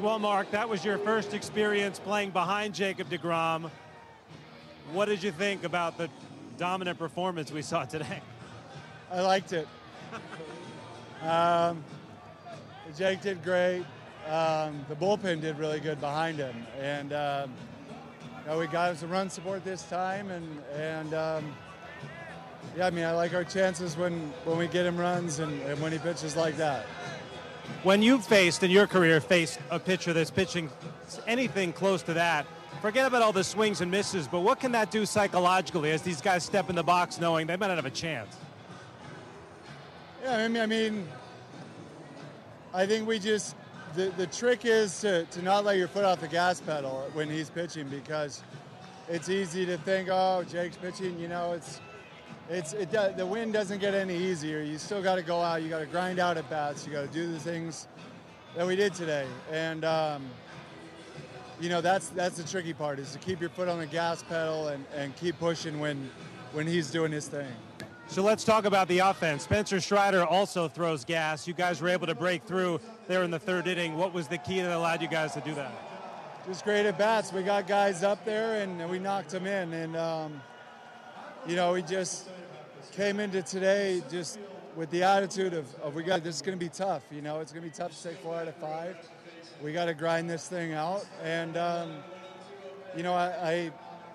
Well, Mark, that was your first experience playing behind Jacob DeGrom. What did you think about the dominant performance we saw today? I liked it. Jake did great. The bullpen did really good behind him, and you know, we got him some run support this time, and yeah, I mean, I like our chances when we get him runs and when he pitches like that. When you faced, in your career, faced a pitcher that's pitching anything close to that, forget about all the swings and misses, but what can that do psychologically as these guys step in the box knowing they might not have a chance? Yeah, I mean, I think we just, the trick is to not let your foot off the gas pedal when he's pitching, because it's easy to think, oh, Jake's pitching, you know, the win doesn't get any easier. You still got to go out. You got to grind out at bats. You got to do the things that we did today. And you know, that's the tricky part, is to keep your foot on the gas pedal and keep pushing when he's doing his thing. So let's talk about the offense. Spencer Schreider also throws gas. You guys were able to break through there in the third inning. What was the key that allowed you guys to do that? Just great at bats. We got guys up there and we knocked them in. And you know, we just came into today just with the attitude of we got, this is going to be tough. You know, it's going to be tough to take 4 out of 5. We got to grind this thing out. And you know,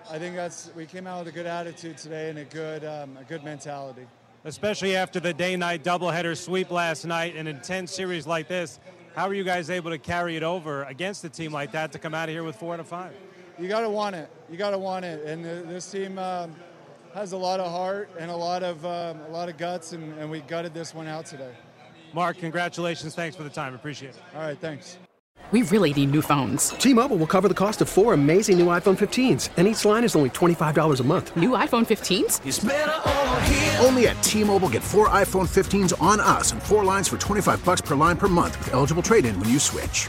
I think we came out with a good attitude today and a good mentality. Especially after the day-night doubleheader sweep last night, an intense series like this, how are you guys able to carry it over against a team like that to come out of here with 4 out of 5? You got to want it. You got to want it. And this team has a lot of heart and a lot of guts, and we gutted this one out today. Mark, congratulations. Thanks for the time. Appreciate it. All right, thanks. We really need new phones. T-Mobile will cover the cost of 4 amazing new iPhone 15s, and each line is only $25 a month. New iPhone 15s? It's better over here. Only at T-Mobile, get 4 iPhone 15s on us and 4 lines for $25 per line per month with eligible trade-in when you switch.